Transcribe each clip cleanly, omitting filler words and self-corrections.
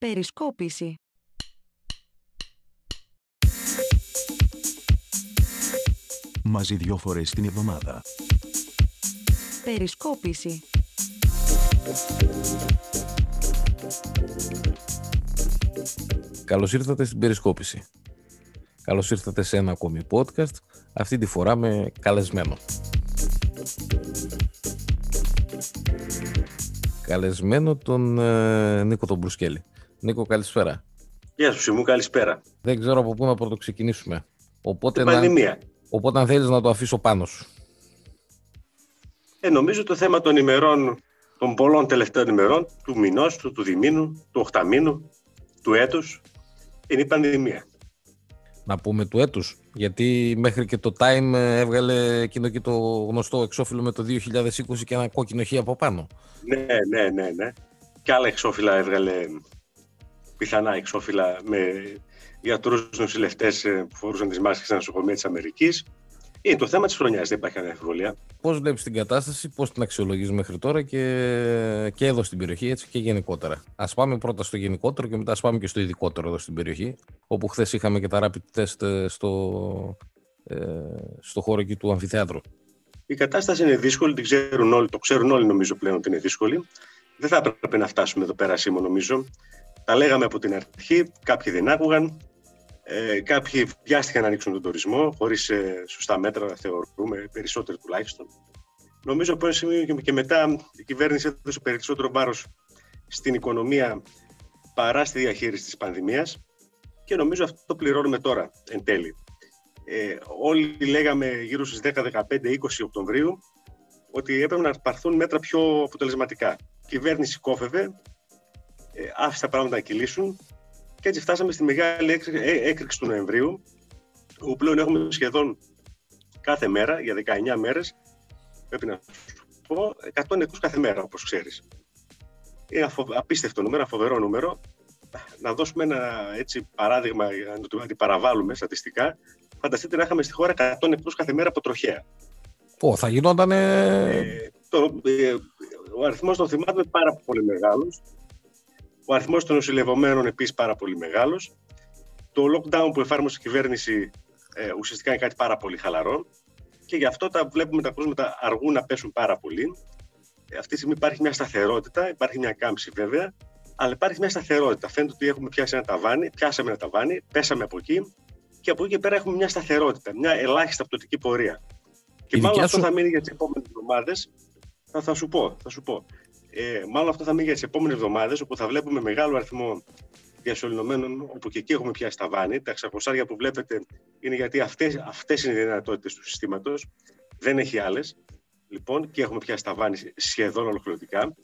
Περισκόπηση. Μαζί 2 φορές την εβδομάδα. Περισκόπηση. Καλώς ήρθατε στην Περισκόπηση. Καλώς ήρθατε σε ένα ακόμη podcast, αυτή τη φορά με καλεσμένο. Καλεσμένο τον Νίκο τον Μπρουσκέλη. Νίκο, καλησπέρα. Γεια σου Σιμού, καλησπέρα. Δεν ξέρω από πού να πρωτοξεκινήσουμε. Οπότε αν θέλεις να το αφήσω πάνω σου. Νομίζω το θέμα των ημερών, των πολλών τελευταίων ημερών, του μηνός, του διμήνου, του οχταμήνου, του έτους, είναι η πανδημία. Να πούμε του έτους, γιατί μέχρι και το Time έβγαλε εκείνο και το γνωστό εξώφυλλο με το 2020 και ένα κόκκινο χ από πάνω. Ναι. Και άλλα εξώφυλλα έβγαλε, πιθανά εξώφυλλα με γιατρούς νοσηλευτές που φορούσαν τις μάσκες στα νοσοκομεία της Αμερικής. Είναι το θέμα της χρονιάς, δεν υπάρχει αμφιβολία. Πώς βλέπεις την κατάσταση, πώς την αξιολογείς μέχρι τώρα και εδώ στην περιοχή, έτσι και γενικότερα. Ας πάμε πρώτα στο γενικότερο και μετά ας πάμε και στο ειδικότερο εδώ στην περιοχή, όπου χθες είχαμε και τα rapid test στο χώρο εκεί του αμφιθέατρου. Η κατάσταση είναι δύσκολη, την ξέρουν όλοι, το ξέρουν όλοι νομίζω πλέον ότι είναι δύσκολη. Δεν θα έπρεπε να φτάσουμε εδώ πέρα σήμερα νομίζω. Τα λέγαμε από την αρχή, κάποιοι δεν άκουγαν. Κάποιοι βιάστηκαν να ανοίξουν τον τουρισμό χωρίς σωστά μέτρα, θεωρούμε, περισσότερο τουλάχιστον. Νομίζω από ένα σημείο και μετά η κυβέρνηση έδωσε περισσότερο βάρος στην οικονομία παρά στη διαχείριση της πανδημίας και νομίζω αυτό το πληρώνουμε τώρα εν τέλει. Όλοι λέγαμε γύρω στις 10, 15, 20 Οκτωβρίου ότι έπρεπε να πάρθουν μέτρα πιο αποτελεσματικά. Η κυβέρνηση κόφευε, άφησε τα πράγματα να κυλήσουν. Και έτσι φτάσαμε στη μεγάλη έκρηξη του Νοεμβρίου, όπου πλέον έχουμε σχεδόν κάθε μέρα, για 19 μέρες, πρέπει να σου πω, 100 νεκρούς κάθε μέρα, όπως ξέρεις. Είναι απίστευτο νούμερο, ένα φοβερό νούμερο. Να δώσουμε ένα έτσι, παράδειγμα, να το παραβάλουμε στατιστικά. Φανταστείτε να είχαμε στη χώρα 100 νεκρούς κάθε μέρα από τροχέα. Πω, θα γινόταν. Ο αριθμός των θυμάτων είναι πάρα πολύ μεγάλος. Ο αριθμός των νοσηλευομένων επίσης πάρα πολύ μεγάλος. Το lockdown που εφάρμοσε η κυβέρνηση ουσιαστικά είναι κάτι πάρα πολύ χαλαρό και γι' αυτό τα βλέπουμε τα κρούσματα αργούν να πέσουν πάρα πολύ. Αυτή τη στιγμή υπάρχει μια σταθερότητα, υπάρχει μια κάμψη βέβαια, αλλά υπάρχει μια σταθερότητα. Φαίνεται ότι έχουμε πιάσει ένα ταβάνι, πιάσαμε ένα ταβάνι, πέσαμε από εκεί και από εκεί και πέρα έχουμε μια σταθερότητα, μια ελάχιστα πτωτική πορεία. Και μάλλον αυτό θα μείνει για τις επόμενες εβδομάδες. Θα σου πω. Μάλλον αυτό θα μείνει για τις επόμενες εβδομάδες, όπου θα βλέπουμε μεγάλο αριθμό διασωληνωμένων, όπου και εκεί έχουμε πιάσει τα βάνη. Τα 600 που βλέπετε είναι γιατί αυτές είναι οι δυνατότητες του συστήματος, δεν έχει άλλες. Λοιπόν, και έχουμε πιάσει τα βάνη σχεδόν ολοκληρωτικά.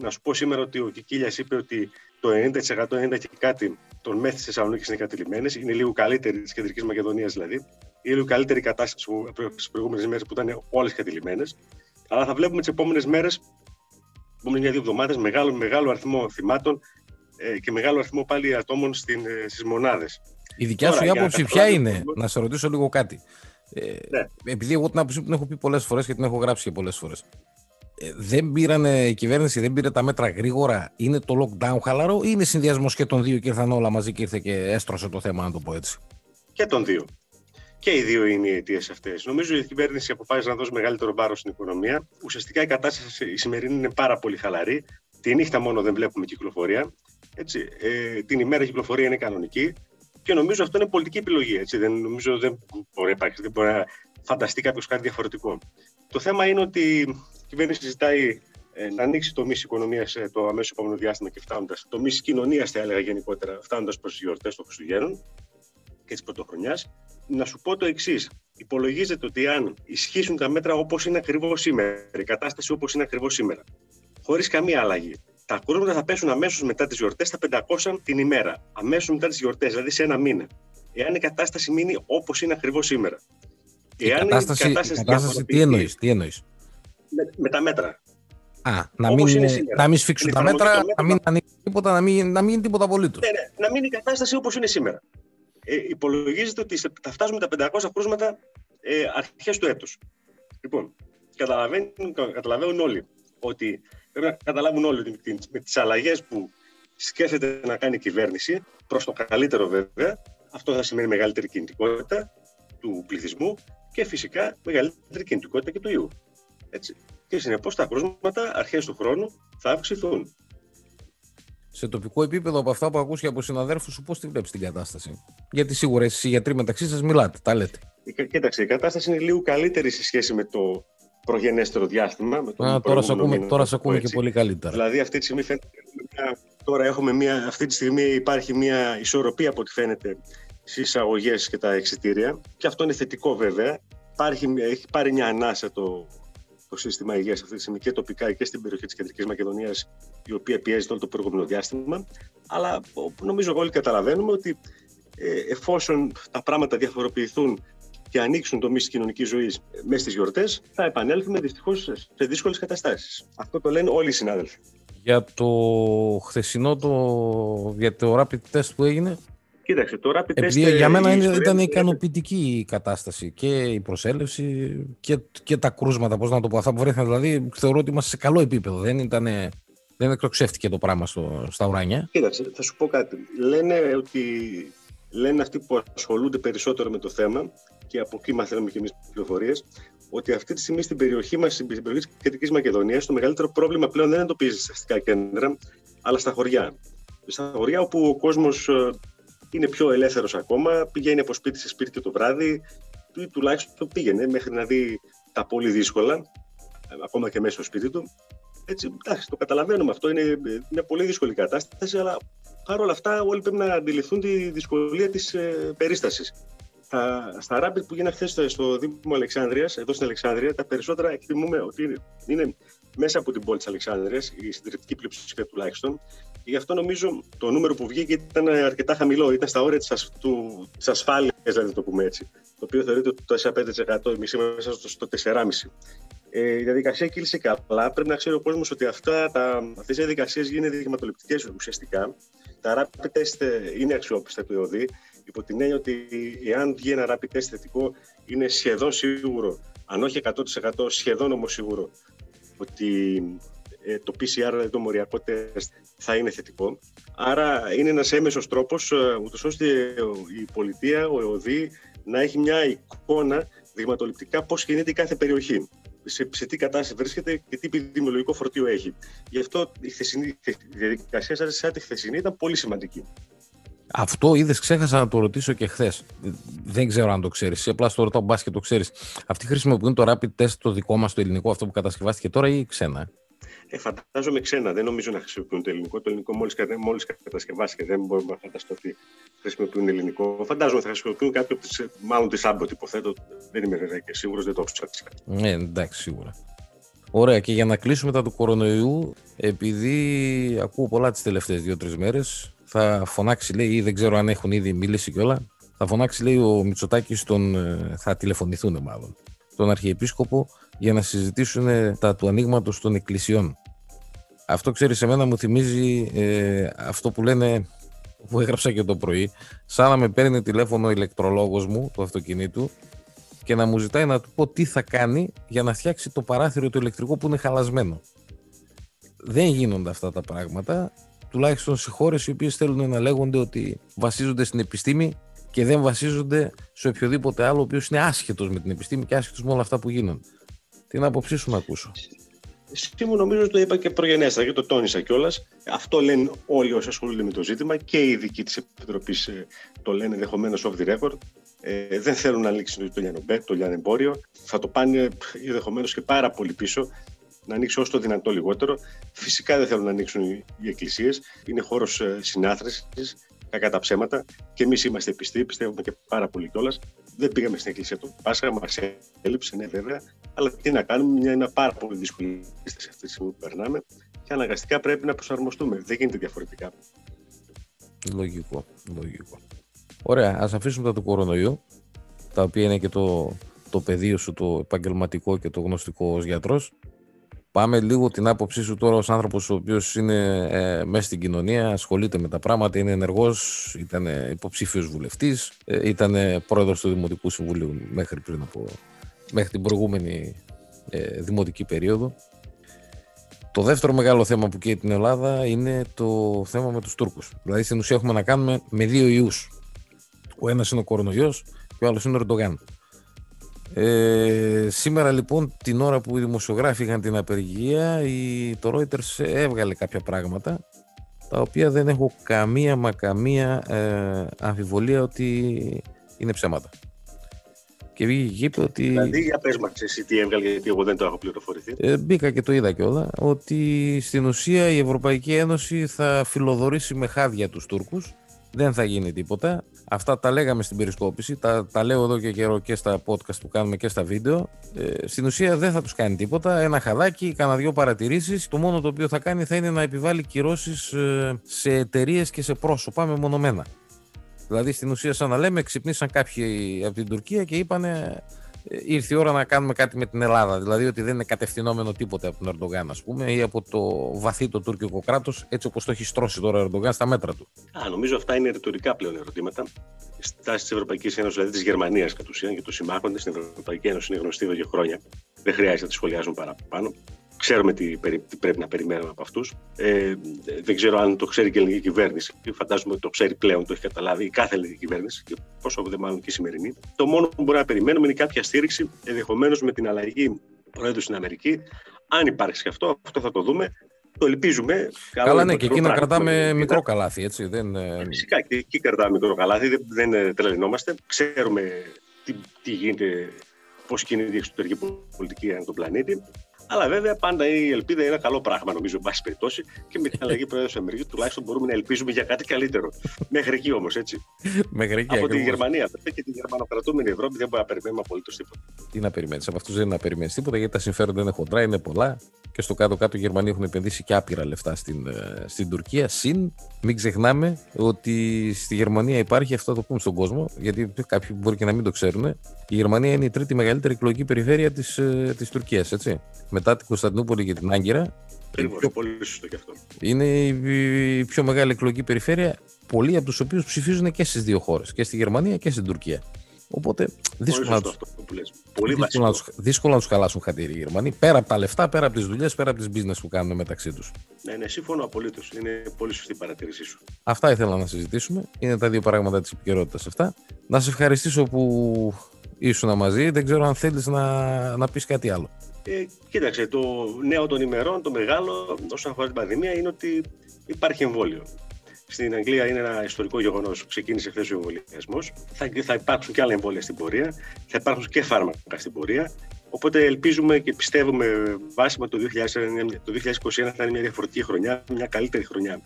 Να σου πω σήμερα ότι ο Κικίλιας είπε ότι το 90% και κάτι των ΜΕΘ της Θεσσαλονίκης είναι κατηλημμένες. Είναι λίγο καλύτερη της Κεντρικής Μακεδονίας δηλαδή. Είναι λίγο καλύτερη η κατάσταση από τις προηγούμενες μέρες που ήταν όλες κατηλημμένες. Αλλά θα βλέπουμε τις επόμενες μέρες. Επόμενες 1-2 εβδομάδες, μεγάλο αριθμό θυμάτων και μεγάλο αριθμό πάλι ατόμων στις μονάδες. Η δικιά σου άποψη ποια είναι, να σε ρωτήσω λίγο κάτι. Ναι. Επειδή εγώ την άποψη την έχω πει πολλές φορές και την έχω γράψει και πολλές φορές. Η κυβέρνηση δεν πήρε τα μέτρα γρήγορα, είναι το lockdown χαλαρό ή είναι συνδυασμός και των δύο και ήρθαν όλα μαζί και ήρθε και έστρωσε το θέμα, να το πω έτσι. Και των δύο. Και οι δύο είναι οι αιτίες αυτές. Νομίζω ότι η κυβέρνηση αποφάσισε να δώσει μεγαλύτερο βάρος στην οικονομία. Ουσιαστικά η κατάσταση η σημερινή είναι πάρα πολύ χαλαρή. Τη νύχτα μόνο δεν βλέπουμε κυκλοφορία. Έτσι. Την ημέρα η κυκλοφορία είναι κανονική. Και νομίζω αυτό είναι πολιτική επιλογή. Έτσι. Δεν μπορεί να φανταστεί κάποιος κάτι διαφορετικό. Το θέμα είναι ότι η κυβέρνηση ζητάει να ανοίξει τομείς οικονομίας το αμέσως επόμενο διάστημα και φτάνοντας. Τομείς κοινωνίας, θα έλεγα γενικότερα, φτάνοντας προς τις γιορτές των Χριστουγέννων και της Πρωτοχρονιάς. Να σου πω το εξής. Υπολογίζεται ότι αν ισχύσουν τα μέτρα όπως είναι ακριβώς σήμερα, η κατάσταση όπως είναι ακριβώς σήμερα, χωρίς καμία αλλαγή, τα κρούσματα θα πέσουν αμέσως μετά τις γιορτές στα 500 την ημέρα. Αμέσως μετά τις γιορτές, δηλαδή σε ένα μήνα. Εάν η κατάσταση μείνει όπως είναι ακριβώς σήμερα. Η κατάσταση τι εννοείς? Με τα μέτρα. Να μην σφίξουν τα μέτρα, να μην ανοίξει τίποτα, να μην γίνει τίποτα απολύτως. Ναι, να μείνει η κατάσταση όπως είναι σήμερα. Υπολογίζεται ότι θα φτάσουμε τα 500 κρούσματα αρχές του έτους. Λοιπόν, καταλαβαίνουν όλοι ότι πρέπει να καταλάβουν όλοι ότι με τις αλλαγές που σκέφτεται να κάνει κυβέρνηση, προς το καλύτερο βέβαια. Αυτό θα σημαίνει μεγαλύτερη κινητικότητα του πληθυσμού και φυσικά μεγαλύτερη κινητικότητα και του ιού. Έτσι. Και συνεπώς τα κρούσματα αρχές του χρόνου θα αυξηθούν. Σε τοπικό επίπεδο, από αυτά που ακούσει από συναδέλφους σου, πώς τη βλέπεις την κατάσταση? Γιατί σίγουρα εσείς οι γιατροί μεταξύ σας μιλάτε, τα λέτε. Κοίταξε, η κατάσταση είναι λίγο καλύτερη σε σχέση με το προγενέστερο διάστημα. Με το τώρα σε ακούμε και πολύ καλύτερα. Δηλαδή, αυτή τη στιγμή φαίνεται, τώρα έχουμε αυτή τη στιγμή υπάρχει μια ισορροπία από ό,τι φαίνεται στις εισαγωγές και τα εξιτήρια. Και αυτό είναι θετικό βέβαια. Έχει πάρει μια ανάσα το σύστημα υγείας αυτή τη στιγμή και τοπικά και στην περιοχή της Κεντρικής Μακεδονίας, η οποία πιέζεται όλο το προηγούμενο διάστημα. Αλλά νομίζω όλοι καταλαβαίνουμε ότι εφόσον τα πράγματα διαφοροποιηθούν και ανοίξουν τομείς της κοινωνικής ζωής μέσα στις γιορτές, θα επανέλθουμε δυστυχώς σε δύσκολες καταστάσεις. Αυτό το λένε όλοι οι συνάδελφοι. Για το χθεσινό, για το rapid test που έγινε. Κοίταξε, το rapid test. Για μένα ήταν ικανοποιητική η κατάσταση και η προσέλευση και τα κρούσματα. Πώς να το πω, αυτά που βρέθηκαν. Δηλαδή, θεωρώ ότι είμαστε σε καλό επίπεδο. Δεν εκτοξεύτηκε το πράγμα στα ουράνια. Κοίταξε, θα σου πω κάτι. Λένε αυτοί που ασχολούνται περισσότερο με το θέμα, και από εκεί μαθαίνουμε και εμείς πληροφορίες, ότι αυτή τη στιγμή στην περιοχή μας, στην περιοχή της Κεντρικής Μακεδονίας, το μεγαλύτερο πρόβλημα πλέον δεν εντοπίζεται στα αστικά κέντρα, αλλά στα χωριά. Στα χωριά όπου ο κόσμος είναι πιο ελεύθερος ακόμα, πηγαίνει από σπίτι σε σπίτι και το βράδυ, ή τουλάχιστον πήγαινε μέχρι να δει τα πολύ δύσκολα, ακόμα και μέσα στο σπίτι του. Έτσι, εντάξει, το καταλαβαίνουμε αυτό, είναι μια πολύ δύσκολη κατάσταση, αλλά παρόλα αυτά όλοι πρέπει να αντιληφθούν τη δυσκολία της περίστασης. Στα rapid που γίνανε χθες στο Δήμο Αλεξάνδρειας, εδώ στην Αλεξάνδρεια, τα περισσότερα εκτιμούμε ότι είναι μέσα από την πόλη της Αλεξάνδρειας, η συντριπτική πλειοψηφία τουλάχιστον. Γι' αυτό νομίζω το νούμερο που βγήκε ήταν αρκετά χαμηλό, ήταν στα όρια της ασφάλειας, δηλαδή το πούμε έτσι. Το οποίο θεωρείται ότι το 5%, η μισή μέσα στο 4,5%. Η διαδικασία κύλησε καλά. Πρέπει να ξέρει ο κόσμος ότι αυτές οι διαδικασίες γίνονται δειγματοληπτικές ουσιαστικά. Τα rapid test είναι αξιόπιστα του ΕΟΔΗ, υπό την έννοια ότι εάν βγει ένα rapid test θετικό, είναι σχεδόν σίγουρο, αν όχι 100%, σχεδόν όμως σίγουρο, ότι το PCR, δηλαδή το μοριακό τεστ, θα είναι θετικό. Άρα είναι ένας έμεσος τρόπος, ούτως ώστε η πολιτεία, ο ΕΟΔΗ, να έχει μια εικόνα δειγματοληπτικά πώς κινείται η κάθε περιοχή. Σε τι κατάσταση βρίσκεται και τι επιδημιολογικό φορτίο έχει. Γι' αυτό η διαδικασία σας σαν τη χθεσινή ήταν πολύ σημαντική. Αυτό ξέχασα να το ρωτήσω και χθες. Δεν ξέρω αν το ξέρεις. Απλά στο ρωτάω, μπας και το ξέρεις. Αυτοί χρησιμοποιούν το rapid test το δικό μας, το ελληνικό, αυτό που κατασκευάστηκε τώρα, ή ξένα? Φαντάζομαι ξένα. Δεν νομίζω να χρησιμοποιούν το ελληνικό. Το ελληνικό μόλις κατασκευάστηκε, δεν μπορεί να κατασταθεί. Χρησιμοποιούν ελληνικό. Φαντάζομαι θα χρησιμοποιούν κάποιο, μάλλον τη Άμποτ, υποθέτω. Δεν είμαι βέβαια και σίγουρος, δεν το ψάξα. Ναι, εντάξει, σίγουρα. Ωραία, και για να κλείσουμε τα του κορονοϊού, επειδή ακούω πολλά τις τελευταίες 2-3 μέρες, θα φωνάξει, λέει, ή δεν ξέρω αν έχουν ήδη μιλήσει κιόλα, θα φωνάξει, λέει, ο Μητσοτάκης θα τηλεφωνηθούν μάλλον, τον Αρχιεπίσκοπο, για να συζητήσουν τα του ανοίγματος των εκκλησιών. Αυτό, ξέρεις, εμένα μου θυμίζει αυτό που λένε, που έγραψα και το πρωί, σαν να με παίρνει τηλέφωνο ο ηλεκτρολόγος μου του αυτοκινήτου και να μου ζητάει να του πω τι θα κάνει για να φτιάξει το παράθυρο του ηλεκτρικού που είναι χαλασμένο. Δεν γίνονται αυτά τα πράγματα, τουλάχιστον σε χώρες οι οποίες θέλουν να λέγονται ότι βασίζονται στην επιστήμη και δεν βασίζονται σε οποιοδήποτε άλλο ο οποίος είναι άσχετος με την επιστήμη και άσχετος με όλα αυτά που γίνονται. Την άποψή σου να ακούσω. Σύμφωνα, νομίζω ότι το είπα και προγενέστερα και το τόνισα κιόλας. Αυτό λένε όλοι όσοι ασχολούνται με το ζήτημα και οι ειδικοί της Επιτροπής το λένε ενδεχομένως off the record. Δεν θέλουν να λήξουν το λιανεμπόριο. Θα το πάνε ενδεχομένως και πάρα πολύ πίσω, να ανοίξει όσο το δυνατό λιγότερο. Φυσικά δεν θέλουν να ανοίξουν οι εκκλησίες. Είναι χώρος συνάθρησης, κακά τα ψέματα. Και εμείς είμαστε πιστοί, πιστεύουμε και πάρα πολύ κιόλας. Δεν πήγαμε στην εκκλησία του Πάσχα, μας έλειψε, ναι, βέβαια. Αλλά τι να κάνουμε, μια είναι πάρα πολύ δύσκολη πίστη σε αυτή τη στιγμή που περνάμε και αναγκαστικά πρέπει να προσαρμοστούμε. Δεν γίνεται διαφορετικά. Λογικό, λογικό. Ωραία, ας αφήσουμε τα του κορονοϊού, τα οποία είναι και το πεδίο σου, το επαγγελματικό και το γνωστικό ως γιατρός. Πάμε λίγο την άποψή σου τώρα ως άνθρωπος ο οποίος είναι μέσα στην κοινωνία, ασχολείται με τα πράγματα, είναι ενεργός, ήταν υποψήφιος βουλευτής, ήταν πρόεδρος του Δημοτικού Συμβουλίου μέχρι την προηγούμενη δημοτική περίοδο. Το δεύτερο μεγάλο θέμα που καίει την Ελλάδα είναι το θέμα με τους Τούρκους. Δηλαδή, στην ουσία έχουμε να κάνουμε με δύο ιούς. Ο ένας είναι ο κορονοϊός και ο άλλος είναι ο Ερντογάν. Σήμερα λοιπόν, την ώρα που οι δημοσιογράφοι είχαν την απεργία, το Reuters έβγαλε κάποια πράγματα, τα οποία δεν έχω καμία μα καμία αμφιβολία ότι είναι ψέματα. Και βγήκε είπε ότι... Δηλαδή, για πες μας εσύ τι έβγαλε, γιατί εγώ δεν το έχω πληροφορηθεί. Μπήκα και το είδα κιόλας, ότι στην ουσία η Ευρωπαϊκή Ένωση θα φιλοδορήσει με χάδια τους Τούρκους, δεν θα γίνει τίποτα. Αυτά τα λέγαμε στην περισκόπηση, τα λέω εδώ και καιρό και στα podcast που κάνουμε και στα βίντεο. Στην ουσία δεν θα τους κάνει τίποτα, ένα χαδάκι, κάνα δυο παρατηρήσεις. Το μόνο το οποίο θα κάνει θα είναι να επιβάλλει κυρώσεις σε εταιρείες και σε πρόσωπα μεμονωμένα. Δηλαδή στην ουσία, σαν να λέμε, ξυπνήσαν κάποιοι από την Τουρκία και είπανε ήρθε η ώρα να κάνουμε κάτι με την Ελλάδα. Δηλαδή ότι δεν είναι κατευθυνόμενο τίποτε από τον Ερντογάν, ας πούμε, ή από το βαθύ το τουρκικό κράτος, έτσι όπως το έχει στρώσει τώρα ο Ερντογάν στα μέτρα του. Νομίζω αυτά είναι ρητορικά πλέον ερωτήματα. Η στάση της Ευρωπαϊκής Ένωσης, δηλαδή της Γερμανίας κατ' ουσίαν και του συμμάχονται στην Ευρωπαϊκή Ένωση, είναι γνωστή εδώ και χρόνια. Δεν χρειάζεται να τη σχολιάζουν παραπάνω. Ξέρουμε τι πρέπει να περιμένουμε από αυτούς. Δεν ξέρω αν το ξέρει και η ελληνική κυβέρνηση. Φαντάζομαι ότι το ξέρει πλέον, το έχει καταλάβει η κάθε ελληνική κυβέρνηση, και πόσο δε μάλλον και η σημερινή. Το μόνο που μπορούμε να περιμένουμε είναι κάποια στήριξη, ενδεχομένως με την αλλαγή προέδρου στην Αμερική. Αν υπάρξει αυτό θα το δούμε. Το ελπίζουμε. Καλά, ναι, και εκεί να κρατάμε μικρό καλάθι, έτσι. Φυσικά και εκεί κρατάμε μικρό καλάθι, δεν τρελαινόμαστε. Ξέρουμε τι γίνεται, πώς κινείται η εξωτερική πολιτική ανά τον πλανήτη. Αλλά βέβαια πάντα η ελπίδα είναι ένα καλό πράγμα, νομίζω, εν πάση περιπτώσει, και με την αλλαγή προέδρου της Αμερικής τουλάχιστον μπορούμε να ελπίζουμε για κάτι καλύτερο. Μέχρι εκεί όμως, έτσι. Μέχρι εκεί. Από τη Γερμανία βέβαια και την γερμανοκρατούμενη Ευρώπη δεν μπορεί να περιμένουμε απολύτως τίποτα. Τι να περιμένεις, από αυτούς δεν είναι να περιμένεις τίποτα, γιατί τα συμφέροντα είναι χοντρά, είναι πολλά. Και στο κάτω-κάτω οι Γερμανοί έχουν επενδύσει και άπειρα λεφτά στην Τουρκία. Συν, μην ξεχνάμε ότι στη Γερμανία υπάρχει, αυτό το πούμε στον κόσμο, γιατί κάποιοι μπορεί και να μην το ξέρουν, η Γερμανία είναι η τρίτη μεγαλύτερη εκλογική περιφέρεια της Τουρκίας, έτσι. Μετά την Κωνσταντινούπολη και την Άγκυρα. Πολύ σωστό και αυτό. Είναι η πιο μεγάλη εκλογική περιφέρεια, πολλοί από τους οποίους ψηφίζουν και στις δύο χώρες, και στη Γερμανία και στην Τουρκία. Οπότε δύσκολα να τους χαλάσουν χατήρι οι Γερμανοί, πέρα από τα λεφτά, πέρα από τις δουλειές, πέρα από τις business που κάνουν μεταξύ τους. Ναι, σύμφωνο απολύτως. Είναι πολύ σωστή η παρατήρησή σου. Αυτά ήθελα να συζητήσουμε. Είναι τα δύο πράγματα της επικαιρότητας αυτά. Να σε ευχαριστήσω που ήσουν μαζί. Δεν ξέρω αν θέλεις να πεις κάτι άλλο. Κοίταξε, το νέο των ημερών, το μεγάλο όσον αφορά την πανδημία, είναι ότι υπάρχει εμβόλιο. Στην Αγγλία είναι ένα ιστορικό γεγονός. Ξεκίνησε χθες ο εμβολιασμός. Θα υπάρξουν και άλλα εμβόλια στην πορεία. Θα υπάρχουν και φάρμακα στην πορεία. Οπότε ελπίζουμε και πιστεύουμε βάσιμα το 2021 θα είναι μια διαφορετική χρονιά, μια καλύτερη χρονιά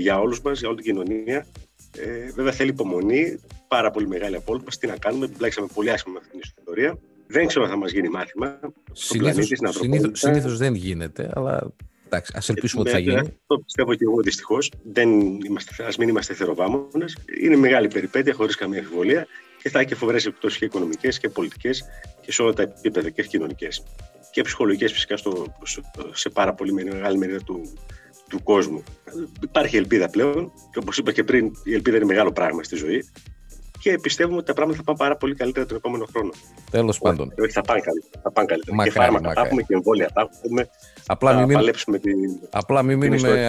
για όλους μας, για όλη την κοινωνία. Βέβαια θέλει υπομονή, πάρα πολύ μεγάλη από όλους μας. Τι να κάνουμε, πλάξαμε πολύ άσχημα με αυτή την ιστορία. Δεν ξέρω αν θα μας γίνει μάθημα. Συνήθως δεν γίνεται, αλλά. Εντάξει, ας ελπίσουμε ότι θα γίνει. Το πιστεύω και εγώ, δυστυχώς. Ας μην είμαστε θεροβάμονες. Είναι μεγάλη περιπέτεια, χωρίς καμία αμφιβολία, και θα έχει φοβερές επιπτώσεις και οικονομικές και πολιτικές και σε όλα τα επίπεδα, και κοινωνικές. Και ψυχολογικές, φυσικά, σε πάρα πολύ μεγάλη μερίδα του κόσμου. Υπάρχει ελπίδα πλέον. Και όπως είπα και πριν, η ελπίδα είναι μεγάλο πράγμα στη ζωή. Και πιστεύουμε ότι τα πράγματα θα πάνε πάρα πολύ καλύτερα τον επόμενο χρόνο. Τέλος πάντων. Όχι, θα πάνε καλύτερα. Και φάρμακα θα έχουμε και εμβόλια θα έχουμε. Απλά μην μείνουμε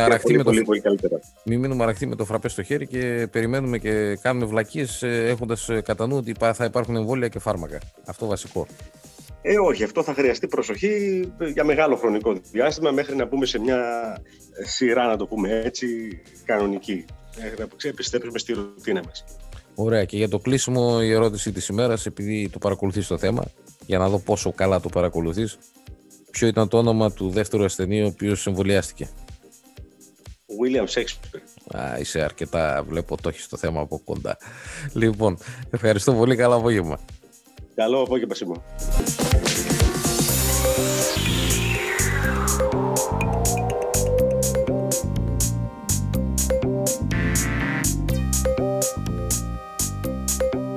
αραχτοί με το φραπέ στο χέρι και περιμένουμε και κάνουμε βλακίες έχοντας κατά νου ότι θα υπάρχουν εμβόλια και φάρμακα. Αυτό βασικό. Όχι, αυτό θα χρειαστεί προσοχή για μεγάλο χρονικό διάστημα μέχρι να μπούμε σε μια σειρά, να το πούμε έτσι, κανονική. Να επιστρέψουμε στη ρουτίνα μας. Ωραία, και για το κλείσιμο η ερώτηση της ημέρας, επειδή το παρακολουθείς το θέμα, για να δω πόσο καλά το παρακολουθείς, ποιο ήταν το όνομα του δεύτερου ασθενείου ο οποίος εμβολιάστηκε? William Shakespeare. Είσαι αρκετά, βλέπω, το έχεις το θέμα από κοντά. Λοιπόν, ευχαριστώ πολύ, καλό απόγευμα. Καλό απόγευμα σήμερα.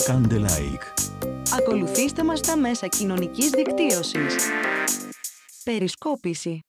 Κάντε like. Ακολουθήστε μας στα μέσα κοινωνικής δικτύωσης. Περισκόπηση.